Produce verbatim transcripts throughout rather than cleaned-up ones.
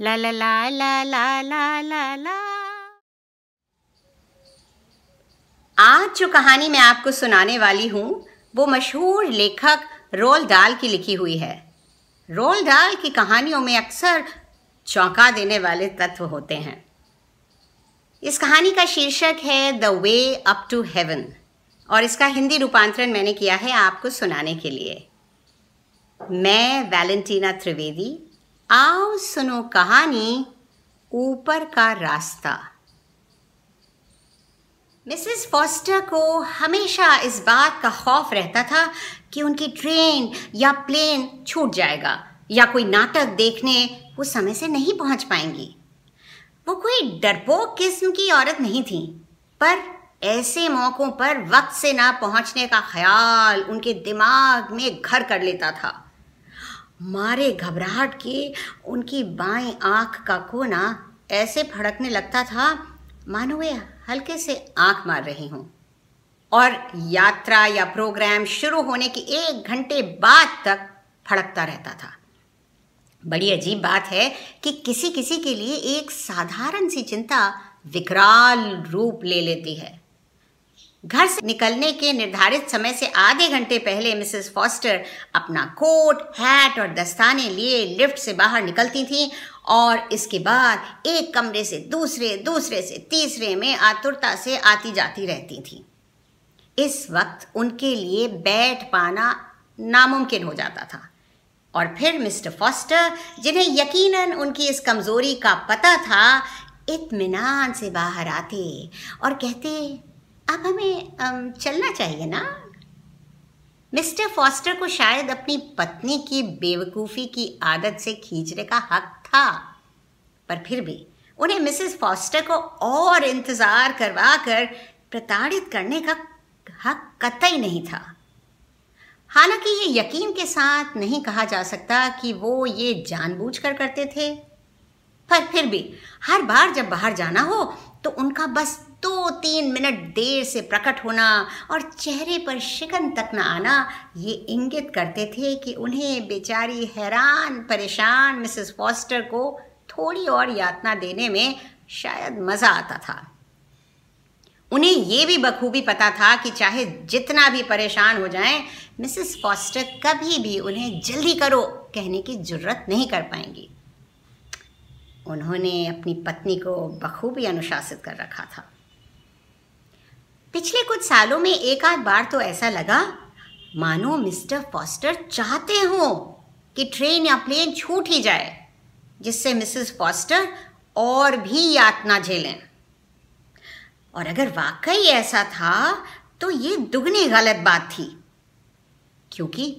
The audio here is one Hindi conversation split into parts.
ला ला ला ला ला ला ला ला। आज जो कहानी मैं आपको सुनाने वाली हूँ वो मशहूर लेखक रोल्ड डाल की लिखी हुई है। रोल्ड डाल की कहानियों में अक्सर चौंका देने वाले तत्व होते हैं। इस कहानी का शीर्षक है the way up to heaven और इसका हिंदी रूपांतरण मैंने किया है आपको सुनाने के लिए। मैं वैलेंटीना त्रिवेदी, आओ सुनो कहानी ऊपर का रास्ता। मिसेस फॉस्टर को हमेशा इस बात का खौफ रहता था कि उनकी ट्रेन या प्लेन छूट जाएगा या कोई नाटक देखने वो समय से नहीं पहुंच पाएंगी। वो कोई डरपोक किस्म की औरत नहीं थी, पर ऐसे मौक़ों पर वक्त से ना पहुंचने का ख्याल उनके दिमाग में घर कर लेता था। मारे घबराहट के उनकी बाएं आँख का कोना ऐसे फड़कने लगता था मानो वे हल्के से आंख मार रही हूं, और यात्रा या प्रोग्राम शुरू होने के एक घंटे बाद तक फड़कता रहता था। बड़ी अजीब बात है कि किसी किसी के लिए एक साधारण सी चिंता विकराल रूप ले लेती है। घर से निकलने के निर्धारित समय से आधे घंटे पहले मिसेस फॉस्टर अपना कोट, हैट और दस्ताने लिए लिफ्ट से बाहर निकलती थीं और इसके बाद एक कमरे से दूसरे, दूसरे से तीसरे में आतुरता से आती जाती रहती थीं। इस वक्त उनके लिए बैठ पाना नामुमकिन हो जाता था। और फिर मिस्टर फॉस्टर, जिन्हें यकीनन उनकी इस कमज़ोरी का पता था, इत्मीनान से बाहर आते और कहते, अब हमें चलना चाहिए ना। मिस्टर फॉस्टर को शायद अपनी पत्नी की बेवकूफ़ी की आदत से खींचने का हक था, पर फिर भी उन्हें मिसेस फॉस्टर को और इंतज़ार करवा कर प्रताड़ित करने का हक कतई नहीं था। हालांकि ये यकीन के साथ नहीं कहा जा सकता कि वो ये जानबूझकर करते थे, पर फिर भी हर बार जब बाहर जाना हो तो उनका बस दो तीन मिनट देर से प्रकट होना और चेहरे पर शिकन तक न आना ये इंगित करते थे कि उन्हें बेचारी हैरान परेशान मिसेस फॉस्टर को थोड़ी और यातना देने में शायद मज़ा आता था। उन्हें ये भी बखूबी पता था कि चाहे जितना भी परेशान हो जाएं, मिसेस फॉस्टर कभी भी उन्हें जल्दी करो कहने की जुर्रत नहीं कर पाएंगी। उन्होंने अपनी पत्नी को बखूबी अनुशासित कर रखा था। पिछले कुछ सालों में एक आध बार तो ऐसा लगा मानो मिस्टर फॉस्टर चाहते हों कि ट्रेन या प्लेन छूट ही जाए, जिससे मिसेस फॉस्टर और भी यातना झेलें। और अगर वाकई ऐसा था तो ये दुगनी गलत बात थी, क्योंकि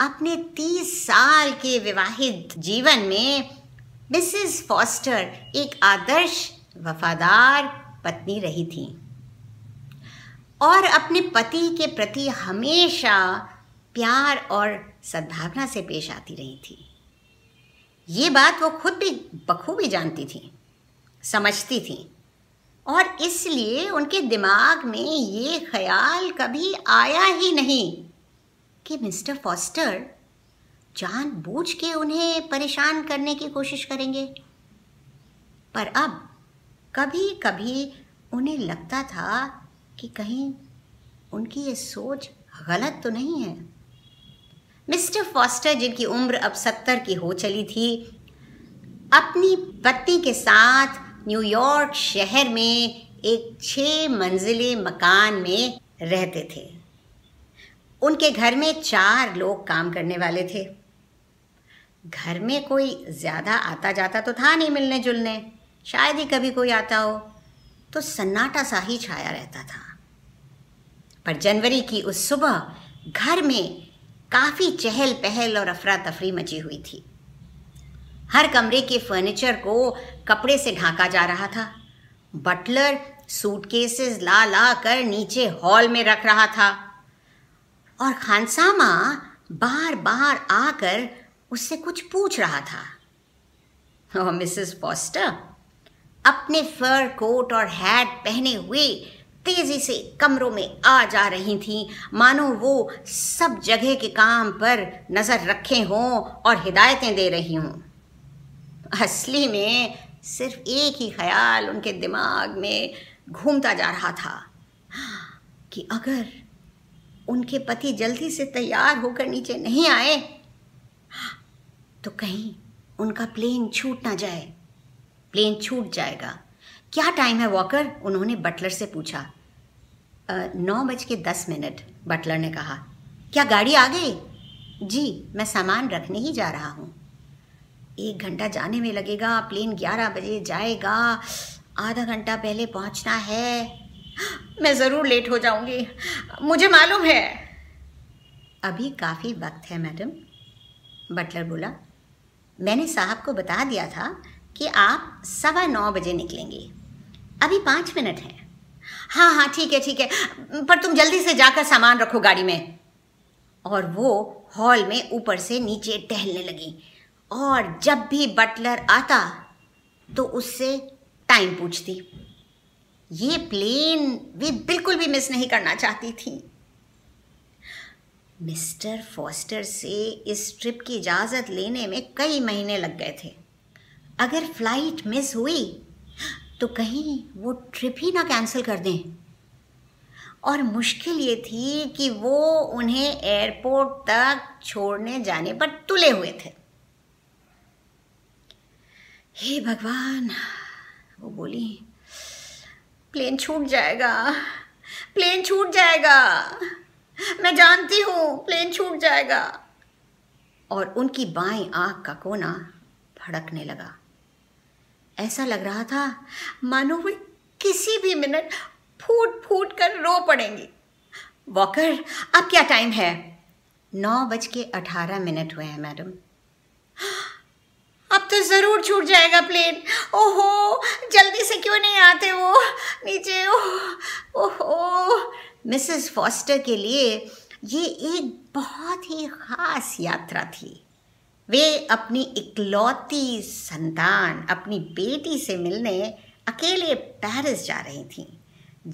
अपने तीस साल के विवाहित जीवन में मिसेस फॉस्टर एक आदर्श वफादार पत्नी रही थी और अपने पति के प्रति हमेशा प्यार और सद्भावना से पेश आती रही थी। ये बात वो खुद भी बखूबी जानती थी, समझती थी, और इसलिए उनके दिमाग में ये ख्याल कभी आया ही नहीं कि मिस्टर फॉस्टर जानबूझ के उन्हें परेशान करने की कोशिश करेंगे। पर अब कभी कभी उन्हें लगता था कि कहीं उनकी ये सोच गलत तो नहीं है। मिस्टर फॉस्टर, जिनकी उम्र अब सत्तर की हो चली थी, अपनी पत्नी के साथ न्यूयॉर्क शहर में एक छः मंजिले मकान में रहते थे। उनके घर में चार लोग काम करने वाले थे। घर में कोई ज़्यादा आता जाता तो था नहीं, मिलने जुलने शायद ही कभी कोई आता हो, तो सन्नाटा सा ही छाया रहता था। पर जनवरी की उस सुबह घर में काफ़ी चहल पहल और अफरा तफरी मची हुई थी। हर कमरे के फर्नीचर को कपड़े से ढांका जा रहा था। बटलर सूटकेसेस ला ला कर नीचे हॉल में रख रहा था और खानसामा बार बार आकर उससे कुछ पूछ रहा था। और मिसेस फॉस्टर अपने फर कोट और हैट पहने हुए तेजी से कमरों में आ जा रही थीं, मानो वो सब जगह के काम पर नज़र रखे हों और हिदायतें दे रही हों। असली में सिर्फ एक ही ख्याल उनके दिमाग में घूमता जा रहा था कि अगर उनके पति जल्दी से तैयार होकर नीचे नहीं आए तो कहीं उनका प्लेन छूट ना जाए। प्लेन छूट जाएगा। क्या टाइम है वॉकर? उन्होंने बटलर से पूछा। नौ बज के दस मिनट बटलर ने कहा। क्या गाड़ी आ गई? जी, मैं सामान रखने ही जा रहा हूँ। एक घंटा जाने में लगेगा, प्लेन ग्यारह बजे जाएगा, आधा घंटा पहले पहुँचना है। मैं ज़रूर लेट हो जाऊँगी, मुझे मालूम है। अभी काफ़ी वक्त है मैडम, बटलर बोला। मैंने साहब को बता दिया था कि आप सवा नौ बजे निकलेंगे। अभी पाँच मिनट हैं। हाँ हाँ ठीक है ठीक है, पर तुम जल्दी से जाकर सामान रखो गाड़ी में। और वो हॉल में ऊपर से नीचे टहलने लगी, और जब भी बटलर आता तो उससे टाइम पूछती। ये प्लेन वे बिल्कुल भी मिस नहीं करना चाहती थी। मिस्टर फॉस्टर से इस ट्रिप की इजाज़त लेने में कई महीने लग गए थे। अगर फ़्लाइट मिस हुई तो कहीं वो ट्रिप ही ना कैंसिल कर दें। और मुश्किल ये थी कि वो उन्हें एयरपोर्ट तक छोड़ने जाने पर तुले हुए थे। हे भगवान, वो बोली, प्लेन छूट जाएगा, प्लेन छूट जाएगा, मैं जानती हूँ प्लेन छूट जाएगा। और उनकी बाईं आँख का कोना भड़कने लगा। ऐसा लग रहा था मानो वे किसी भी मिनट फूट फूट कर रो पड़ेंगी। वॉकर, अब क्या टाइम है? नौ बज के अठारह मिनट हुए हैं मैडम। अब तो ज़रूर छूट जाएगा प्लेन। ओहो, जल्दी से क्यों नहीं आते वो नीचे? ओह ओहो। मिसेस फॉस्टर के लिए ये एक बहुत ही ख़ास यात्रा थी। वे अपनी इकलौती संतान, अपनी बेटी से मिलने अकेले पेरिस जा रही थीं,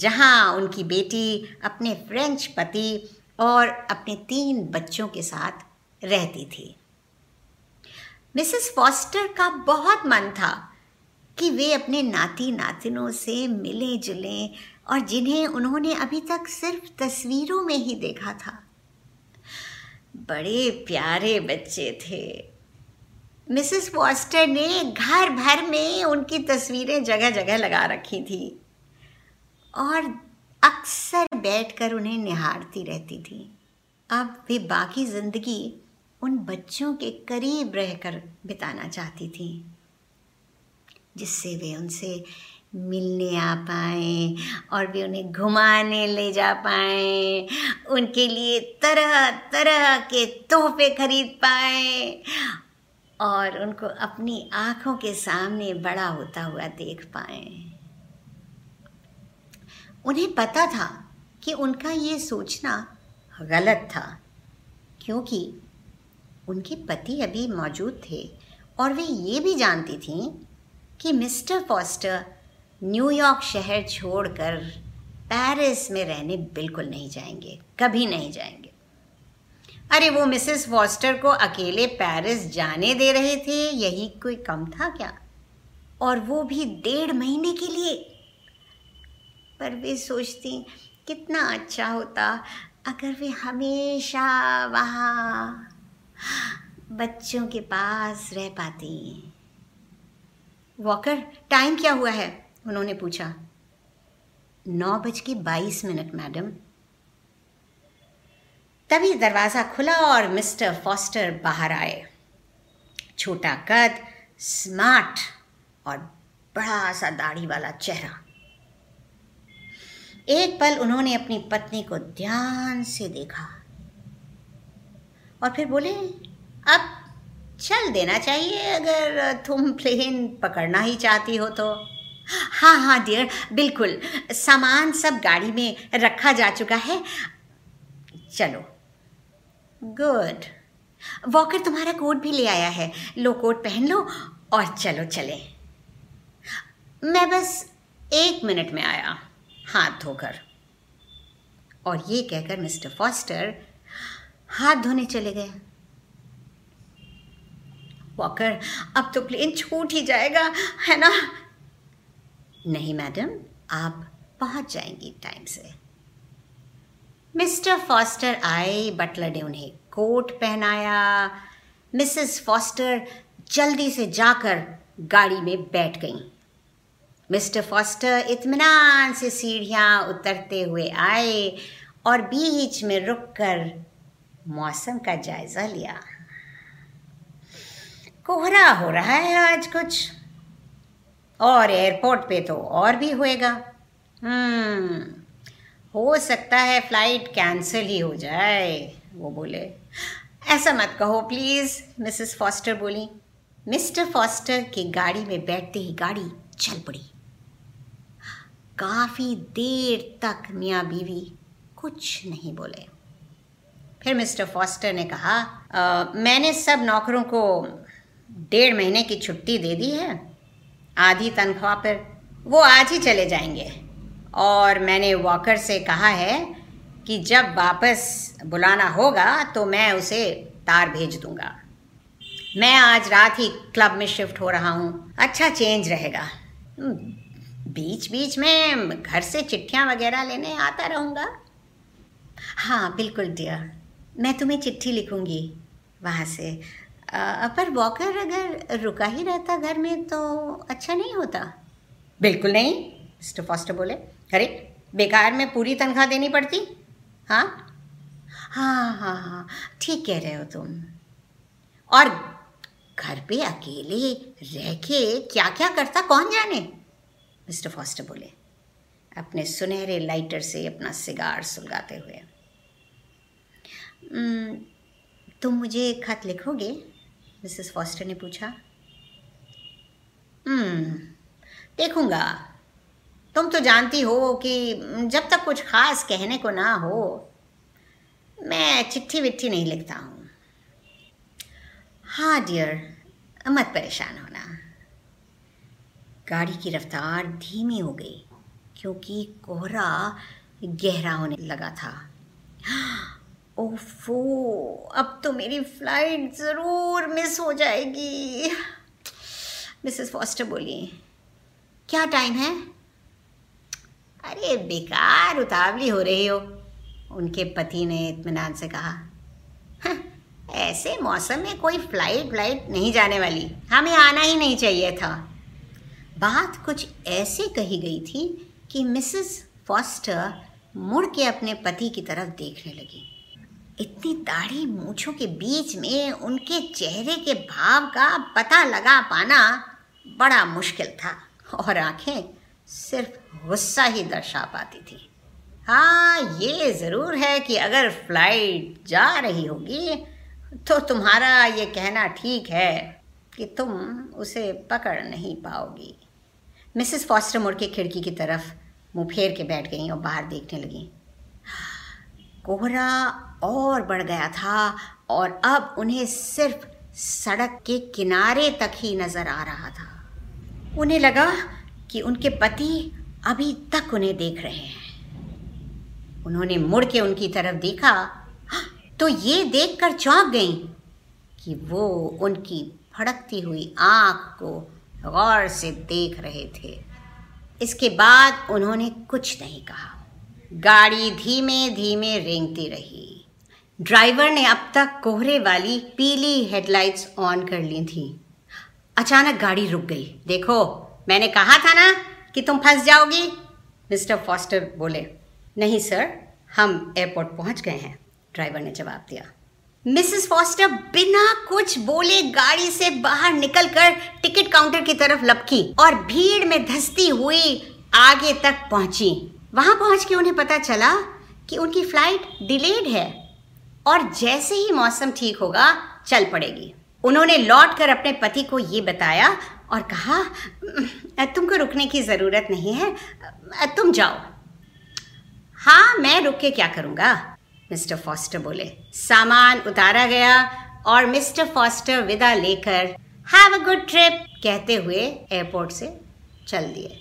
जहां उनकी बेटी अपने फ्रेंच पति और अपने तीन बच्चों के साथ रहती थी। मिसेस फॉस्टर का बहुत मन था कि वे अपने नाती नातिनों से मिलें जुलें, और जिन्हें उन्होंने अभी तक सिर्फ तस्वीरों में ही देखा था। बड़े प्यारे बच्चे थे। मिसेस फॉस्टर ने घर भर में उनकी तस्वीरें जगह जगह लगा रखी थी और अक्सर बैठकर उन्हें निहारती रहती थी। अब वे बाकी ज़िंदगी उन बच्चों के करीब रहकर बिताना चाहती थी, जिससे वे उनसे मिलने आ पाएँ और वे उन्हें घुमाने ले जा पाएँ, उनके लिए तरह तरह के तोहफे खरीद पाएँ और उनको अपनी आँखों के सामने बड़ा होता हुआ देख पाएँ। उन्हें पता था कि उनका ये सोचना गलत था, क्योंकि उनके पति अभी मौजूद थे और वे ये भी जानती थीं कि मिस्टर फॉस्टर न्यूयॉर्क शहर छोड़कर पेरिस में रहने बिल्कुल नहीं जाएंगे, कभी नहीं जाएंगे। अरे, वो मिसेस फॉस्टर को अकेले पेरिस जाने दे रहे थे, यही कोई कम था क्या? और वो भी डेढ़ महीने के लिए। पर वे सोचती, कितना अच्छा होता अगर वे हमेशा वहाँ बच्चों के पास रह पाती। वॉकर, टाइम क्या हुआ है? उन्होंने पूछा। नौ बज के बाईस मिनट मैडम। तभी दरवाज़ा खुला और मिस्टर फॉस्टर बाहर आए। छोटा कद, स्मार्ट और बड़ा सा दाढ़ी वाला चेहरा। एक पल उन्होंने अपनी पत्नी को ध्यान से देखा और फिर बोले, अब चल देना चाहिए अगर तुम प्लेन पकड़ना ही चाहती हो तो। हाँ हाँ डियर, बिल्कुल, सामान सब गाड़ी में रखा जा चुका है। चलो। गुड। वॉकर, तुम्हारा कोट भी ले आया है, लो कोट पहन लो और चलो चलें। मैं बस एक मिनट में आया, हाथ धोकर। और ये कहकर मिस्टर फॉस्टर हाथ धोने चले गए। वॉकर, अब तो प्लेन छूट ही जाएगा, है ना? नहीं मैडम, आप पहुंच जाएंगी टाइम से। मिस्टर फॉस्टर आए, बटलर ने उन्हें कोट पहनाया। मिसेस फॉस्टर जल्दी से जाकर गाड़ी में बैठ गईं। मिस्टर फॉस्टर इत्मीनान से सीढ़ियां उतरते हुए आए और बीच में रुककर मौसम का जायज़ा लिया। कोहरा हो रहा है आज कुछ, और एयरपोर्ट पे तो और भी होएगा। हम्म, हो सकता है फ्लाइट कैंसिल ही हो जाए, वो बोले। ऐसा मत कहो प्लीज़, मिसेस फॉस्टर बोली। मिस्टर फॉस्टर की गाड़ी में बैठते ही गाड़ी चल पड़ी। काफ़ी देर तक मियाँ बीवी कुछ नहीं बोले। फिर मिस्टर फॉस्टर ने कहा, आ, मैंने सब नौकरों को डेढ़ महीने की छुट्टी दे दी है, आधी तनख्वाह पर। वो आज ही चले जाएंगे, और मैंने वॉकर से कहा है कि जब वापस बुलाना होगा तो मैं उसे तार भेज दूंगा। मैं आज रात ही क्लब में शिफ्ट हो रहा हूँ, अच्छा चेंज रहेगा। बीच बीच में घर से चिट्ठियाँ वगैरह लेने आता रहूँगा। हाँ बिल्कुल डियर, मैं तुम्हें चिट्ठी लिखूँगी वहाँ से। आ, पर वॉकर अगर रुका ही रहता घर में तो अच्छा नहीं होता। बिल्कुल नहीं, मिस्टर फॉस्टर बोले। अरे बेकार में पूरी तनख्वाह देनी पड़ती। हाँ हाँ हाँ हाँ ठीक कह रहे हो तुम। और घर पे अकेले रह के क्या क्या करता कौन जाने, मिस्टर फॉस्टर बोले, अपने सुनहरे लाइटर से अपना सिगार सुलगाते हुए। तुम मुझे खत लिखोगे, मिसेस फॉस्टर ने पूछा। हम्म, देखूँगा। तुम तो जानती हो कि जब तक कुछ ख़ास कहने को ना हो मैं चिट्ठी विट्ठी नहीं लिखता हूँ। हाँ डियर, मत परेशान होना। गाड़ी की रफ्तार धीमी हो गई क्योंकि कोहरा गहरा होने लगा था। ओफो, अब तो मेरी फ्लाइट ज़रूर मिस हो जाएगी, मिसेस फॉस्टर बोली। क्या टाइम है? अरे बेकार उतावली हो रही हो, उनके पति ने इत्मीनान से कहा। हाँ, ऐसे मौसम में कोई फ्लाइट व्लाइट नहीं जाने वाली, हमें आना ही नहीं चाहिए था। बात कुछ ऐसे कही गई थी कि मिसेस फॉस्टर मुड़ के अपने पति की तरफ देखने लगी। इतनी दाढ़ी मूँछों के बीच में उनके चेहरे के भाव का पता लगा पाना बड़ा मुश्किल था, और आंखें सिर्फ गुस्सा ही दर्शा पाती थी। हाँ, ये ज़रूर है कि अगर फ्लाइट जा रही होगी तो तुम्हारा ये कहना ठीक है कि तुम उसे पकड़ नहीं पाओगी। मिसेस फॉस्टर मुड़ के खिड़की की तरफ मुँह फेर के बैठ गईं और बाहर देखने लगीं। कोहरा और बढ़ गया था और अब उन्हें सिर्फ सड़क के किनारे तक ही नज़र आ रहा था। उन्हें लगा कि उनके पति अभी तक उन्हें देख रहे हैं। उन्होंने मुड़ के उनकी तरफ देखा तो ये देखकर चौंक गईं कि वो उनकी भड़कती हुई आँख को गौर से देख रहे थे। इसके बाद उन्होंने कुछ नहीं कहा। गाड़ी धीमे धीमे रेंगती रही। ड्राइवर ने अब तक कोहरे वाली पीली हेडलाइट्स ऑन कर ली थी। अचानक गाड़ी रुक गई। देखो, मैंने कहा था ना कि तुम फंस जाओगी, मिस्टर फॉस्टर बोले। नहीं सर, हम एयरपोर्ट पहुंच गए हैं, ड्राइवर ने जवाब दिया। मिसेस फॉस्टर बिना कुछ बोले गाड़ी से बाहर निकलकर टिकट काउंटर की तरफ लपकी और भीड़ में धंसती हुई आगे तक पहुंची। वहाँ पहुँच के उन्हें पता चला कि उनकी फ़्लाइट डिलेड है और जैसे ही मौसम ठीक होगा चल पड़ेगी। उन्होंने लौटकर अपने पति को ये बताया और कहा, तुमको रुकने की ज़रूरत नहीं है, तुम जाओ। हाँ, मैं रुक के क्या करूँगा, मिस्टर फॉस्टर बोले। सामान उतारा गया और मिस्टर फॉस्टर विदा लेकर हैव अ गुड ट्रिप कहते हुए एयरपोर्ट से चल दिए।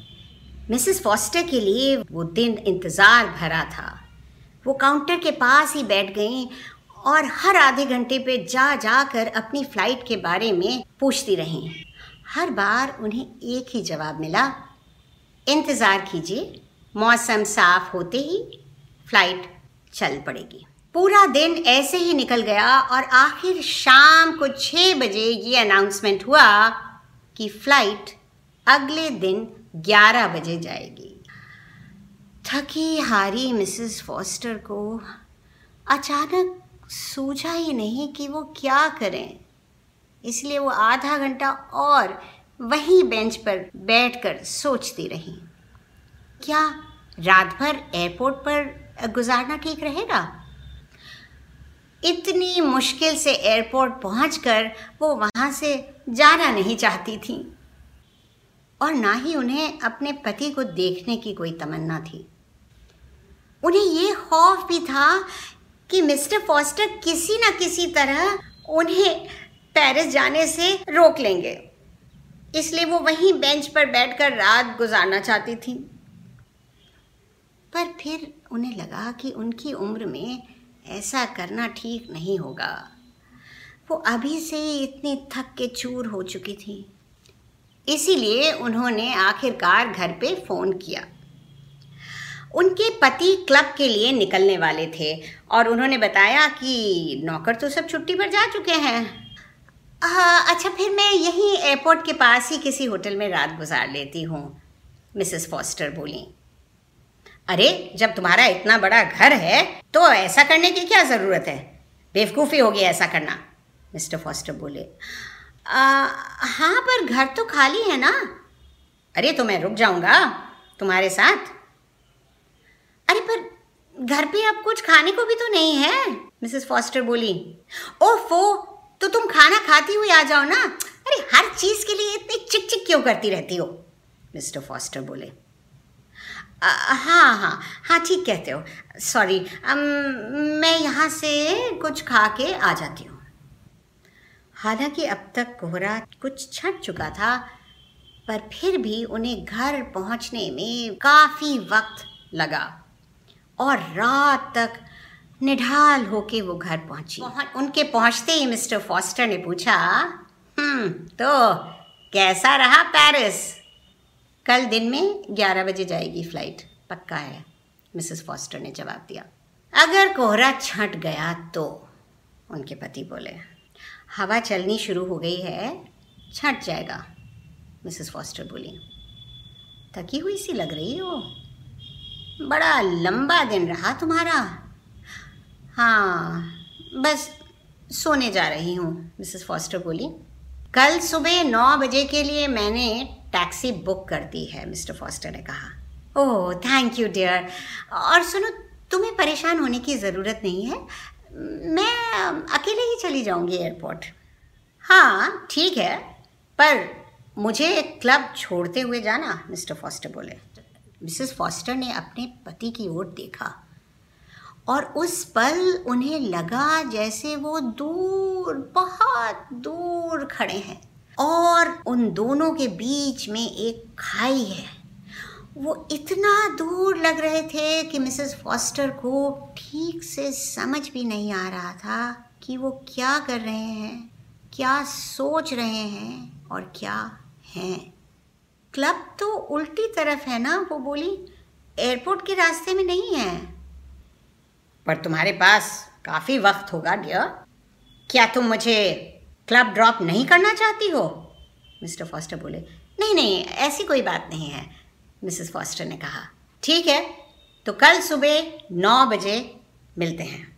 मिसेस फॉस्टर के लिए वो दिन इंतज़ार भरा था। वो काउंटर के पास ही बैठ गईं और हर आधे घंटे पे जा जा कर अपनी फ्लाइट के बारे में पूछती रहीं। हर बार उन्हें एक ही जवाब मिला, इंतज़ार कीजिए, मौसम साफ होते ही फ्लाइट चल पड़ेगी। पूरा दिन ऐसे ही निकल गया और आखिर शाम को छः बजे ये अनाउंसमेंट हुआ कि फ़्लाइट अगले दिन ग्यारह बजे जाएगी। थकी हारी मिसेस फॉस्टर को अचानक सूझा ही नहीं कि वो क्या करें, इसलिए वो आधा घंटा और वहीं बेंच पर बैठकर सोचती रही। क्या रात भर एयरपोर्ट पर गुजारना ठीक रहेगा? इतनी मुश्किल से एयरपोर्ट पहुंचकर वो वहाँ से जाना नहीं चाहती थी और ना ही उन्हें अपने पति को देखने की कोई तमन्ना थी। उन्हें ये खौफ भी था कि मिस्टर फॉस्टर किसी ना किसी तरह उन्हें पेरिस जाने से रोक लेंगे, इसलिए वो वहीं बेंच पर बैठकर रात गुजारना चाहती थी। पर फिर उन्हें लगा कि उनकी उम्र में ऐसा करना ठीक नहीं होगा। वो अभी से ही इतनी थक के चूर हो चुकी थी, इसीलिए उन्होंने आखिरकार घर पे फ़ोन किया। उनके पति क्लब के लिए निकलने वाले थे और उन्होंने बताया कि नौकर तो सब छुट्टी पर जा चुके हैं। आ, अच्छा फिर मैं यहीं एयरपोर्ट के पास ही किसी होटल में रात गुजार लेती हूँ, मिसेस फॉस्टर बोली। अरे जब तुम्हारा इतना बड़ा घर है तो ऐसा करने की क्या ज़रूरत है, बेवकूफ़ी होगी ऐसा करना, मिस्टर फॉस्टर बोले। आ, हाँ पर घर तो खाली है ना। अरे तो मैं रुक जाऊंगा तुम्हारे साथ। अरे पर घर पे अब कुछ खाने को भी तो नहीं है, मिसेस फॉस्टर बोली। ओफो तो तुम खाना खाती हुई आ जाओ ना, अरे हर चीज़ के लिए इतनी चिक चिक क्यों करती रहती हो, मिस्टर फॉस्टर बोले। आ, हाँ हाँ हाँ ठीक कहते हो, सॉरी मैं यहाँ से कुछ खा के आ जाती हूँ। हालांकि अब तक कोहरा कुछ छट चुका था पर फिर भी उन्हें घर पहुँचने में काफ़ी वक्त लगा और रात तक निढाल होके वो घर पहुँची। उनके पहुँचते ही मिस्टर फॉस्टर ने पूछा, हम्म तो कैसा रहा पेरिस? कल दिन में ग्यारह बजे जाएगी फ़्लाइट, पक्का है, मिसेस फॉस्टर ने जवाब दिया। अगर कोहरा छंट गया तो, उनके पति बोले। हवा चलनी शुरू हो गई है, छंट जाएगा, मिसेस फॉस्टर बोली। थकी हुई सी लग रही हो, बड़ा लंबा दिन रहा तुम्हारा। हाँ बस सोने जा रही हूँ, मिसेस फॉस्टर बोली। कल सुबह नौ बजे के लिए मैंने टैक्सी बुक कर दी है, मिस्टर फॉस्टर ने कहा। ओह थैंक यू डियर, और सुनो तुम्हें परेशान होने की ज़रूरत नहीं है, मैं अकेले ही चली जाऊंगी एयरपोर्ट। हाँ ठीक है, पर मुझे क्लब छोड़ते हुए जाना, मिस्टर फॉस्टर बोले। मिसेस फॉस्टर ने अपने पति की ओर देखा और उस पल उन्हें लगा जैसे वो दूर, बहुत दूर खड़े हैं और उन दोनों के बीच में एक खाई है। वो इतना दूर लग रहे थे कि मिसेस फॉस्टर को ठीक से समझ भी नहीं आ रहा था कि वो क्या कर रहे हैं, क्या सोच रहे हैं और क्या हैं। क्लब तो उल्टी तरफ है ना, वो बोली, एयरपोर्ट के रास्ते में नहीं है। पर तुम्हारे पास काफ़ी वक्त होगा डियर, क्या तुम मुझे क्लब ड्रॉप नहीं करना चाहती हो, मिस्टर फॉस्टर बोले। नहीं नहीं ऐसी कोई बात नहीं है, मिसेस फॉस्टर ने कहा। ठीक है तो कल सुबह नौ बजे मिलते हैं।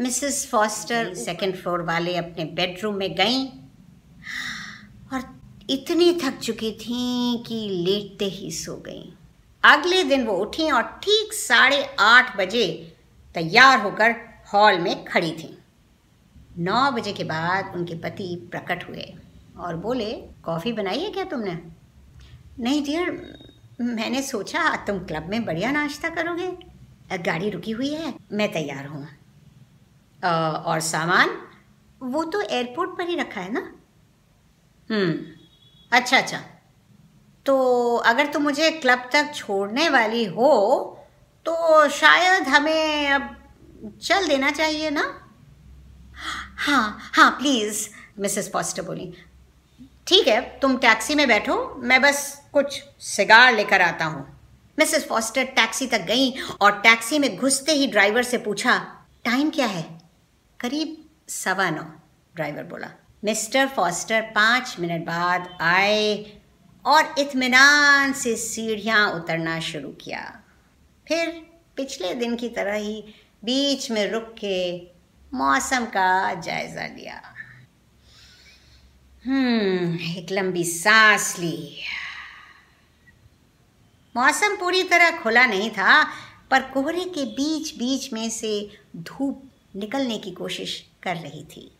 मिसेस फॉस्टर सेकंड फ्लोर वाले अपने बेडरूम में गईं और इतनी थक चुकी थीं कि लेटते ही सो गईं। अगले दिन वो उठीं और ठीक साढ़े आठ बजे तैयार होकर हॉल में खड़ी थीं। नौ बजे के बाद उनके पति प्रकट हुए और बोले, कॉफ़ी बनाई है क्या तुमने? नहीं डियर, मैंने सोचा तुम क्लब में बढ़िया नाश्ता करोगे, गाड़ी रुकी हुई है, मैं तैयार हूँ। और सामान? वो तो एयरपोर्ट पर ही रखा है ना। हम्म अच्छा अच्छा, तो अगर तुम मुझे क्लब तक छोड़ने वाली हो तो शायद हमें अब चल देना चाहिए ना, हाँ हाँ प्लीज़, मिसेस फॉस्टर बोली। ठीक है, तुम टैक्सी में बैठो, मैं बस कुछ सिगार लेकर आता हूँ। मिसेस फॉस्टर टैक्सी तक गई और टैक्सी में घुसते ही ड्राइवर से पूछा, टाइम क्या है? करीब सवा नौ, ड्राइवर बोला। मिस्टर फॉस्टर पाँच मिनट बाद आए और इत्मीनान से सीढ़ियाँ उतरना शुरू किया। फिर पिछले दिन की तरह ही बीच में रुक के मौसम का जायज़ा लिया। हम्म, एक लंबी सांस ली। मौसम पूरी तरह खुला नहीं था, पर कोहरे के बीच बीच में से धूप निकलने की कोशिश कर रही थी।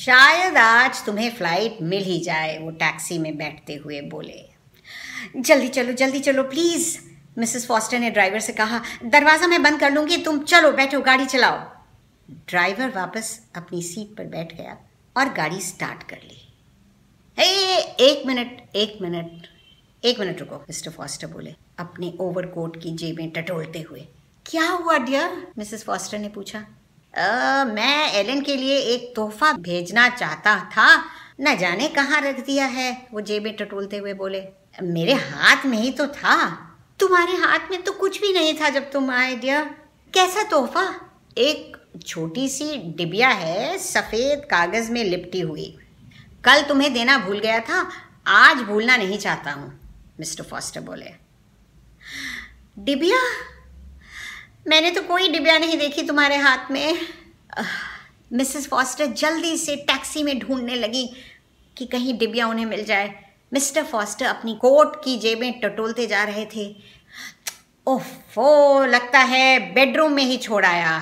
शायद आज तुम्हें फ्लाइट मिल ही जाए, वो टैक्सी में बैठते हुए बोले। जल्दी चलो, जल्दी चलो प्लीज़, मिसेस फॉस्टर ने ड्राइवर से कहा। दरवाज़ा मैं बंद कर लूँगी, तुम चलो बैठो, गाड़ी चलाओ। ड्राइवर वापस अपनी सीट पर बैठ गया और गाड़ी स्टार्ट कर ली। ए, एक मिनट एक मिनट एक मिनट रुको, मिस्टर फॉस्टर बोले, अपने ओवरकोट की जेबें टटोलते हुए। क्या हुआ डियर? मिसेस फॉस्टर ने पूछा। आ, मैं एलन के लिए एक तोहफा भेजना चाहता था, न जाने कहाँ रख दिया है, वो जेबें टटोलते हुए बोले। मेरे हाथ में ही तो था। तुम्हारे हाथ में तो कुछ भी नहीं था जब तुम आए डियर। कैसा तोहफा? एक छोटी सी डिबिया है, सफ़ेद कागज़ में लिपटी हुई। कल तुम्हें देना भूल गया था, आज भूलना नहीं चाहता हूँ, मिस्टर फॉस्टर बोले। डिबिया? मैंने तो कोई डिबिया नहीं देखी तुम्हारे हाथ में। मिसेस फॉस्टर जल्दी से टैक्सी में ढूंढने लगी कि कहीं डिबिया उन्हें मिल जाए। मिस्टर फॉस्टर अपनी कोट की जेबें टटोलते जा रहे थे। ओफो, लगता है बेडरूम में ही छोड़ आया।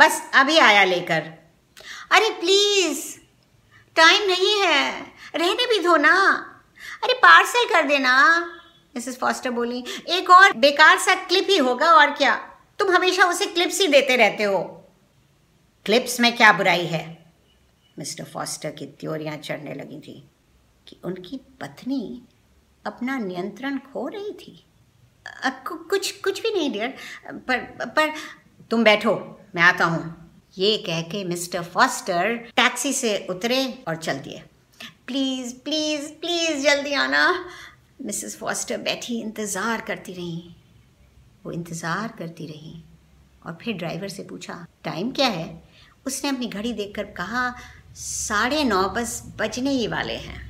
बस अभी आया लेकर। अरे प्लीज़, टाइम नहीं है, रहने भी दो ना। अरे पार्सल कर देना, मिसेस फॉस्टर बोली। एक और बेकार सा क्लिप ही होगा, और क्या, तुम हमेशा उसे क्लिप्स ही देते रहते हो। क्लिप्स में क्या बुराई है? मिस्टर फॉस्टर की त्योरियां चढ़ने लगी थी कि उनकी पत्नी अपना नियंत्रण खो रही थी। आ, कु, कुछ कुछ भी नहीं डियर, पर पर तुम बैठो, मैं आता हूँ, ये कह के मिस्टर फॉस्टर टैक्सी से उतरे और चल दिए। प्लीज़ प्लीज़ प्लीज़ जल्दी आना। मिसेस फॉस्टर बैठी इंतज़ार करती रहीं। वो इंतज़ार करती रहीं और फिर ड्राइवर से पूछा, टाइम क्या है? उसने अपनी घड़ी देखकर कहा, साढ़े नौ बस बजने ही वाले हैं।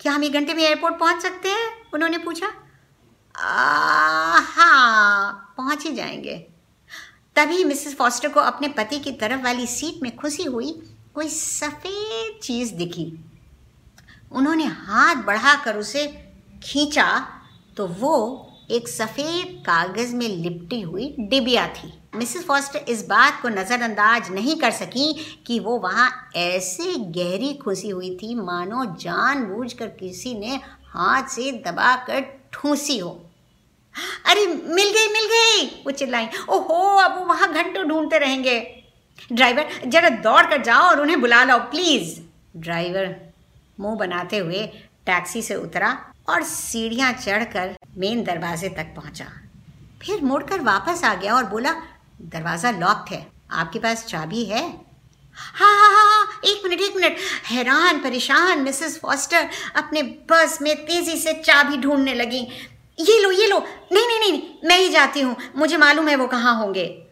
क्या हम एक घंटे में एयरपोर्ट पहुंच सकते हैं? उन्होंने पूछा। हाँ, पहुंच ही जाएंगे। तभी मिसेस फॉस्टर को अपने पति की तरफ वाली सीट में खुशी हुई कोई सफ़ेद चीज़ दिखी। उन्होंने हाथ बढ़ाकर उसे खींचा तो वो एक सफ़ेद कागज़ में लिपटी हुई डिबिया थी। मिसेस फॉस्टर इस बात को नज़रअंदाज नहीं कर सकी कि वो वहाँ ऐसे गहरी खुशी हुई थी मानो जानबूझकर किसी ने हाथ से दबाकर ठूंसी हो। अरे मिल गई मिल गई, वो चिल्लाई। ओहो, अब वो वहाँ घंटों ढूंढते रहेंगे। ड्राइवर जरा दौड़ कर जाओ और उन्हें बुला लाओ प्लीज़। ड्राइवर मुंह बनाते हुए टैक्सी से उतरा और सीढ़ियाँ चढ़कर मेन दरवाजे तक पहुँचा। फिर मुड़कर वापस आ गया और बोला, दरवाज़ा लॉक्ड है, आपके पास चाबी है? हाँ हाँ हाँ, एक मिनट एक मिनट। हैरान परेशान मिसेस फॉस्टर अपने पर्स में तेज़ी से चाबी ढूंढने लगी। ये लो ये लो। नहीं नहीं नहीं, नहीं मैं ही जाती हूँ, मुझे मालूम है वो कहाँ होंगे।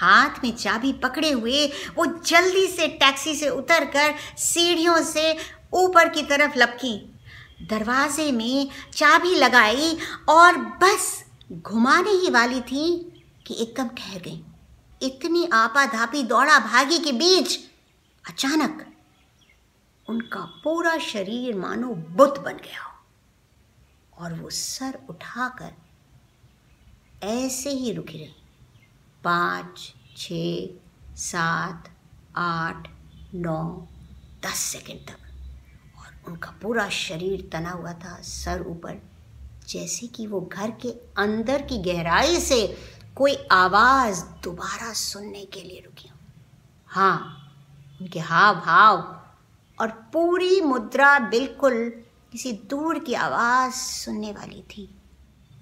हाथ में चाबी पकड़े हुए वो जल्दी से टैक्सी से उतरकर सीढ़ियों से ऊपर की तरफ लपकी, दरवाजे में चाबी लगाई और बस घुमाने ही वाली थी कि एकदम ठहर गई। इतनी आपाधापी दौड़ा भागी के बीच अचानक उनका पूरा शरीर मानो बुत बन गया हो और वो सर उठाकर ऐसे ही रुकी रही। पाँच, छः, सात, आठ, नौ, दस सेकंड तक, और उनका पूरा शरीर तना हुआ था सर ऊपर, जैसे कि वो घर के अंदर की गहराई से कोई आवाज़ दोबारा सुनने के लिए रुकी हूँ। हाँ, उनके हाव भाव और पूरी मुद्रा बिल्कुल किसी दूर की आवाज़ सुनने वाली थी।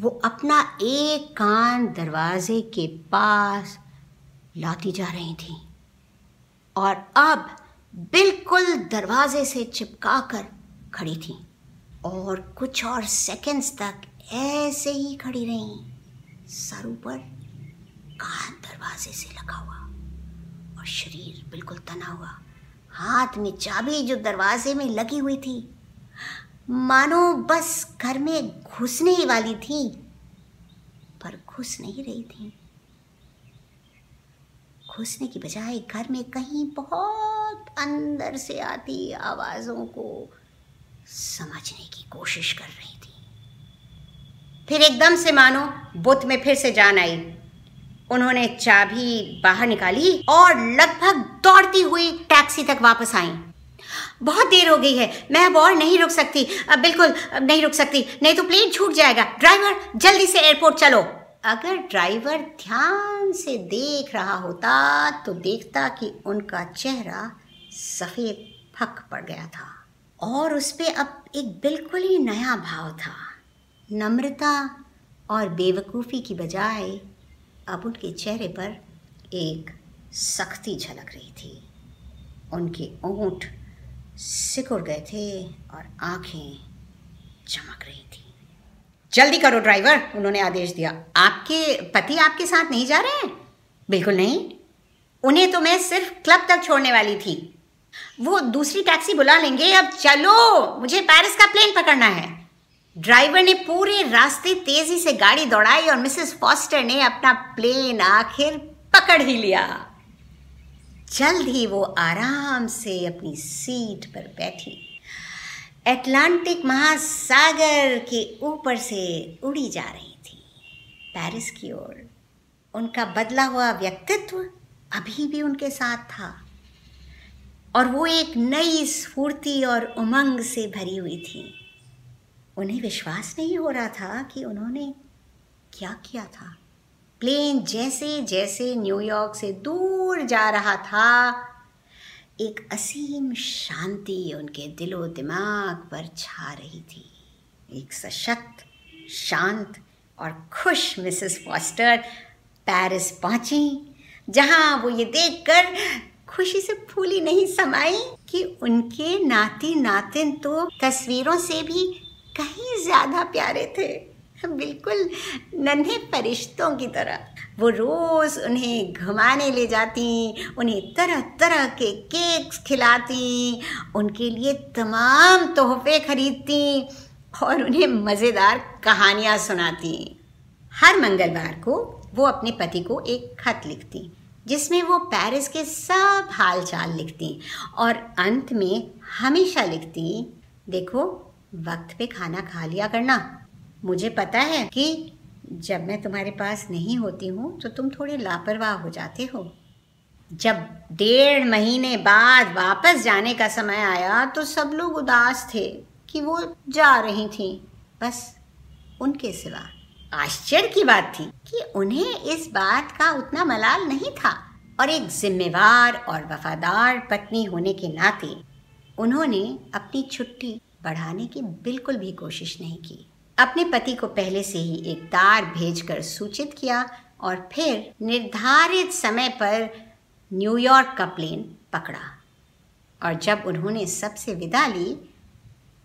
वो अपना एक कान दरवाजे के पास लाती जा रही थी और अब बिल्कुल दरवाजे से चिपका कर खड़ी थीं और कुछ और सेकंड्स तक ऐसे ही खड़ी रहीं, सर ऊपर, कान दरवाजे से लगा हुआ और शरीर बिल्कुल तना हुआ, हाथ में चाबी जो दरवाजे में लगी हुई थी, मानो बस घर में घुसने ही वाली थी पर घुस नहीं रही थी। घुसने की बजाय घर में कहीं बहुत अंदर से आती आवाज़ों को समझने की कोशिश कर रही थी। फिर एकदम से मानो बुत में फिर से जान आई, उन्होंने चाबी बाहर निकाली और लगभग दौड़ती हुई टैक्सी तक वापस आई। बहुत देर हो गई है, मैं अब और नहीं रुक सकती, अब बिल्कुल अब नहीं रुक सकती, नहीं तो प्लेन छूट जाएगा। ड्राइवर जल्दी से एयरपोर्ट चलो। अगर ड्राइवर ध्यान से देख रहा होता तो देखता कि उनका चेहरा सफ़ेद फक पड़ गया था और उस पर अब एक बिल्कुल ही नया भाव था। नम्रता और बेवकूफ़ी की बजाय अब उनके चेहरे पर एक सख्ती झलक रही थी। उनके ओंठ सिकुड़ गए थे और आंखें चमक रही थी। जल्दी करो ड्राइवर, उन्होंने आदेश दिया। आपके पति आपके साथ नहीं जा रहे हैं? बिल्कुल नहीं, उन्हें तो मैं सिर्फ क्लब तक छोड़ने वाली थी, वो दूसरी टैक्सी बुला लेंगे। अब चलो, मुझे पेरिस का प्लेन पकड़ना है। ड्राइवर ने पूरे रास्ते तेजी से गाड़ी दौड़ाई और मिसेस फॉस्टर ने अपना प्लेन आखिर पकड़ ही लिया। जल्द ही वो आराम से अपनी सीट पर बैठी, अटलांटिक महासागर के ऊपर से उड़ी जा रही थी पेरिस की ओर। उनका बदला हुआ व्यक्तित्व अभी भी उनके साथ था और वो एक नई स्फूर्ति और उमंग से भरी हुई थी। उन्हें विश्वास नहीं हो रहा था कि उन्होंने क्या किया था। प्लेन जैसे जैसे न्यूयॉर्क से दूर जा रहा था, एक असीम शांति उनके दिलो दिमाग पर छा रही थी। एक सशक्त, शांत और खुश मिसेस फॉस्टर पेरिस पहुंची, जहां वो ये देखकर खुशी से फूली नहीं समाई कि उनके नाती नातिन तो तस्वीरों से भी कहीं ज़्यादा प्यारे थे, बिल्कुल नन्हे फरिश्तों की तरह। वो रोज़ उन्हें घुमाने ले जाती, उन्हें तरह तरह के केक्स खिलाती, उनके लिए तमाम तोहफे खरीदती और उन्हें मज़ेदार कहानियाँ सुनाती। हर मंगलवार को वो अपने पति को एक खत लिखती जिसमें वो पेरिस के सब हाल चाल लिखती और अंत में हमेशा लिखती, देखो वक्त पे खाना खा लिया करना, मुझे पता है कि जब मैं तुम्हारे पास नहीं होती हूँ तो तुम थोड़े लापरवाह हो जाते हो। जब डेढ़ महीने बाद वापस जाने का समय आया तो सब लोग उदास थे कि वो जा रही थीं, बस उनके सिवा। आश्चर्य की बात थी कि उन्हें इस बात का उतना मलाल नहीं था और एक जिम्मेवार और वफादार पत्नी होने के नाते उन्होंने अपनी छुट्टी बढ़ाने की बिल्कुल भी कोशिश नहीं की। अपने पति को पहले से ही एक तार भेजकर सूचित किया और फिर निर्धारित समय पर न्यूयॉर्क का प्लेन पकड़ा और जब उन्होंने सबसे विदा ली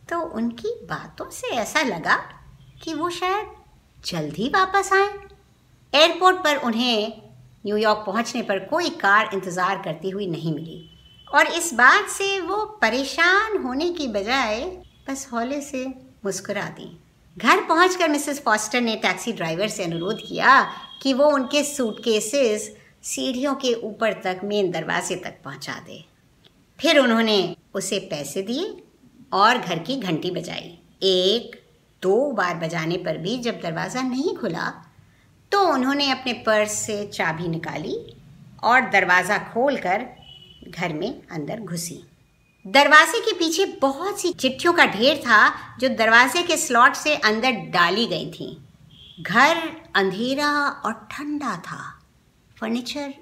तो उनकी बातों से ऐसा लगा कि वो शायद जल्द ही वापस आए। एयरपोर्ट पर उन्हें न्यूयॉर्क पहुंचने पर कोई कार इंतज़ार करती हुई नहीं मिली और इस बात से वो परेशान होने की बजाय बस हौले से मुस्कुरा दी। घर पहुंचकर मिसेस फॉस्टर ने टैक्सी ड्राइवर से अनुरोध किया कि वो उनके सूटकेसेस सीढ़ियों के ऊपर तक मेन दरवाजे तक पहुंचा दे। फिर उन्होंने उसे पैसे दिए और घर की घंटी बजाई। एक दो बार बजाने पर भी जब दरवाज़ा नहीं खुला तो उन्होंने अपने पर्स से चाबी निकाली और दरवाज़ा खोलकर घर में अंदर घुसी। दरवाजे के पीछे बहुत सी चिट्ठियों का ढेर था जो दरवाजे के स्लॉट से अंदर डाली गई थीं। घर अंधेरा और ठंडा था, फर्नीचर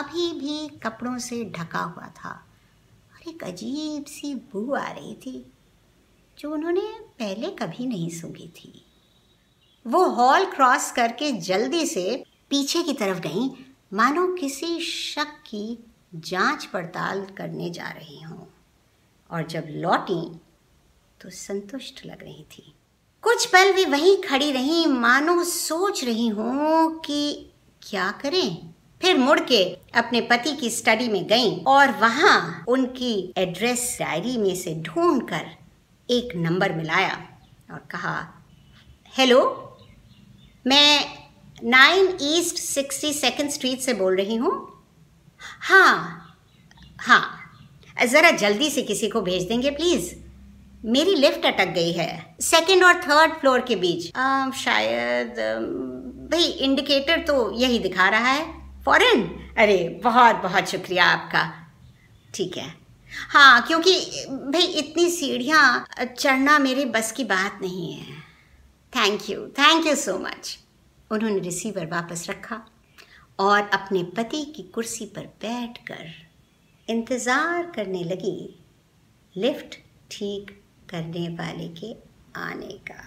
अभी भी कपड़ों से ढका हुआ था और एक अजीब सी बू आ रही थी जो उन्होंने पहले कभी नहीं सूंघी थी। वो हॉल क्रॉस करके जल्दी से पीछे की तरफ गईं, मानो किसी शक की जांच पड़ताल करने जा रही हूँ। और जब लौटी तो संतुष्ट लग रही थी। कुछ पल भी वहीं खड़ी रही, मानो सोच रही हूँ कि क्या करें। फिर मुड़ के अपने पति की स्टडी में गईं और वहाँ उनकी एड्रेस डायरी में से ढूंढकर एक नंबर मिलाया और कहा, हेलो, मैं nine east sixty second street से बोल रही हूँ। हाँ हाँ ज़रा जल्दी से किसी को भेज देंगे प्लीज़, मेरी लिफ्ट अटक गई है सेकेंड और थर्ड फ्लोर के बीच। आ, शायद भाई इंडिकेटर तो यही दिखा रहा है। फौरन? अरे बहुत बहुत शुक्रिया आपका। ठीक है, हाँ, क्योंकि भाई इतनी सीढ़ियाँ चढ़ना मेरे बस की बात नहीं है। Thank you, thank you so much. उन्होंने रिसीवर वापस रखा और अपने पति की कुर्सी पर बैठकर इंतज़ार करने लगी लिफ्ट ठीक करने वाले के आने का।